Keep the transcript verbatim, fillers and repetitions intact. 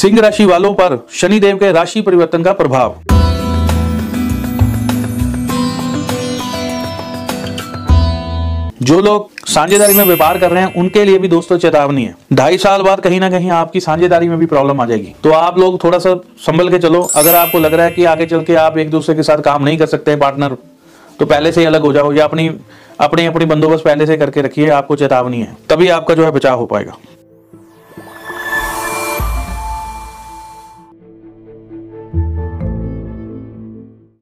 सिंह राशि वालों पर शनिदेव के राशि परिवर्तन का प्रभाव। जो लोग साझेदारी में व्यापार कर रहे हैं उनके लिए भी दोस्तों चेतावनी है, ढाई साल बाद कहीं ना कहीं आपकी साझेदारी में भी प्रॉब्लम आ जाएगी, तो आप लोग थोड़ा सा संभल के चलो। अगर आपको लग रहा है कि आगे चल के आप एक दूसरे के साथ काम नहीं कर सकते पार्टनर, तो पहले से ही अलग हो जाओ या अपनी अपने अपनी बंदोबस्त पहले से करके रखिए, आपको चेतावनी है, तभी आपका जो है बचाव हो पाएगा।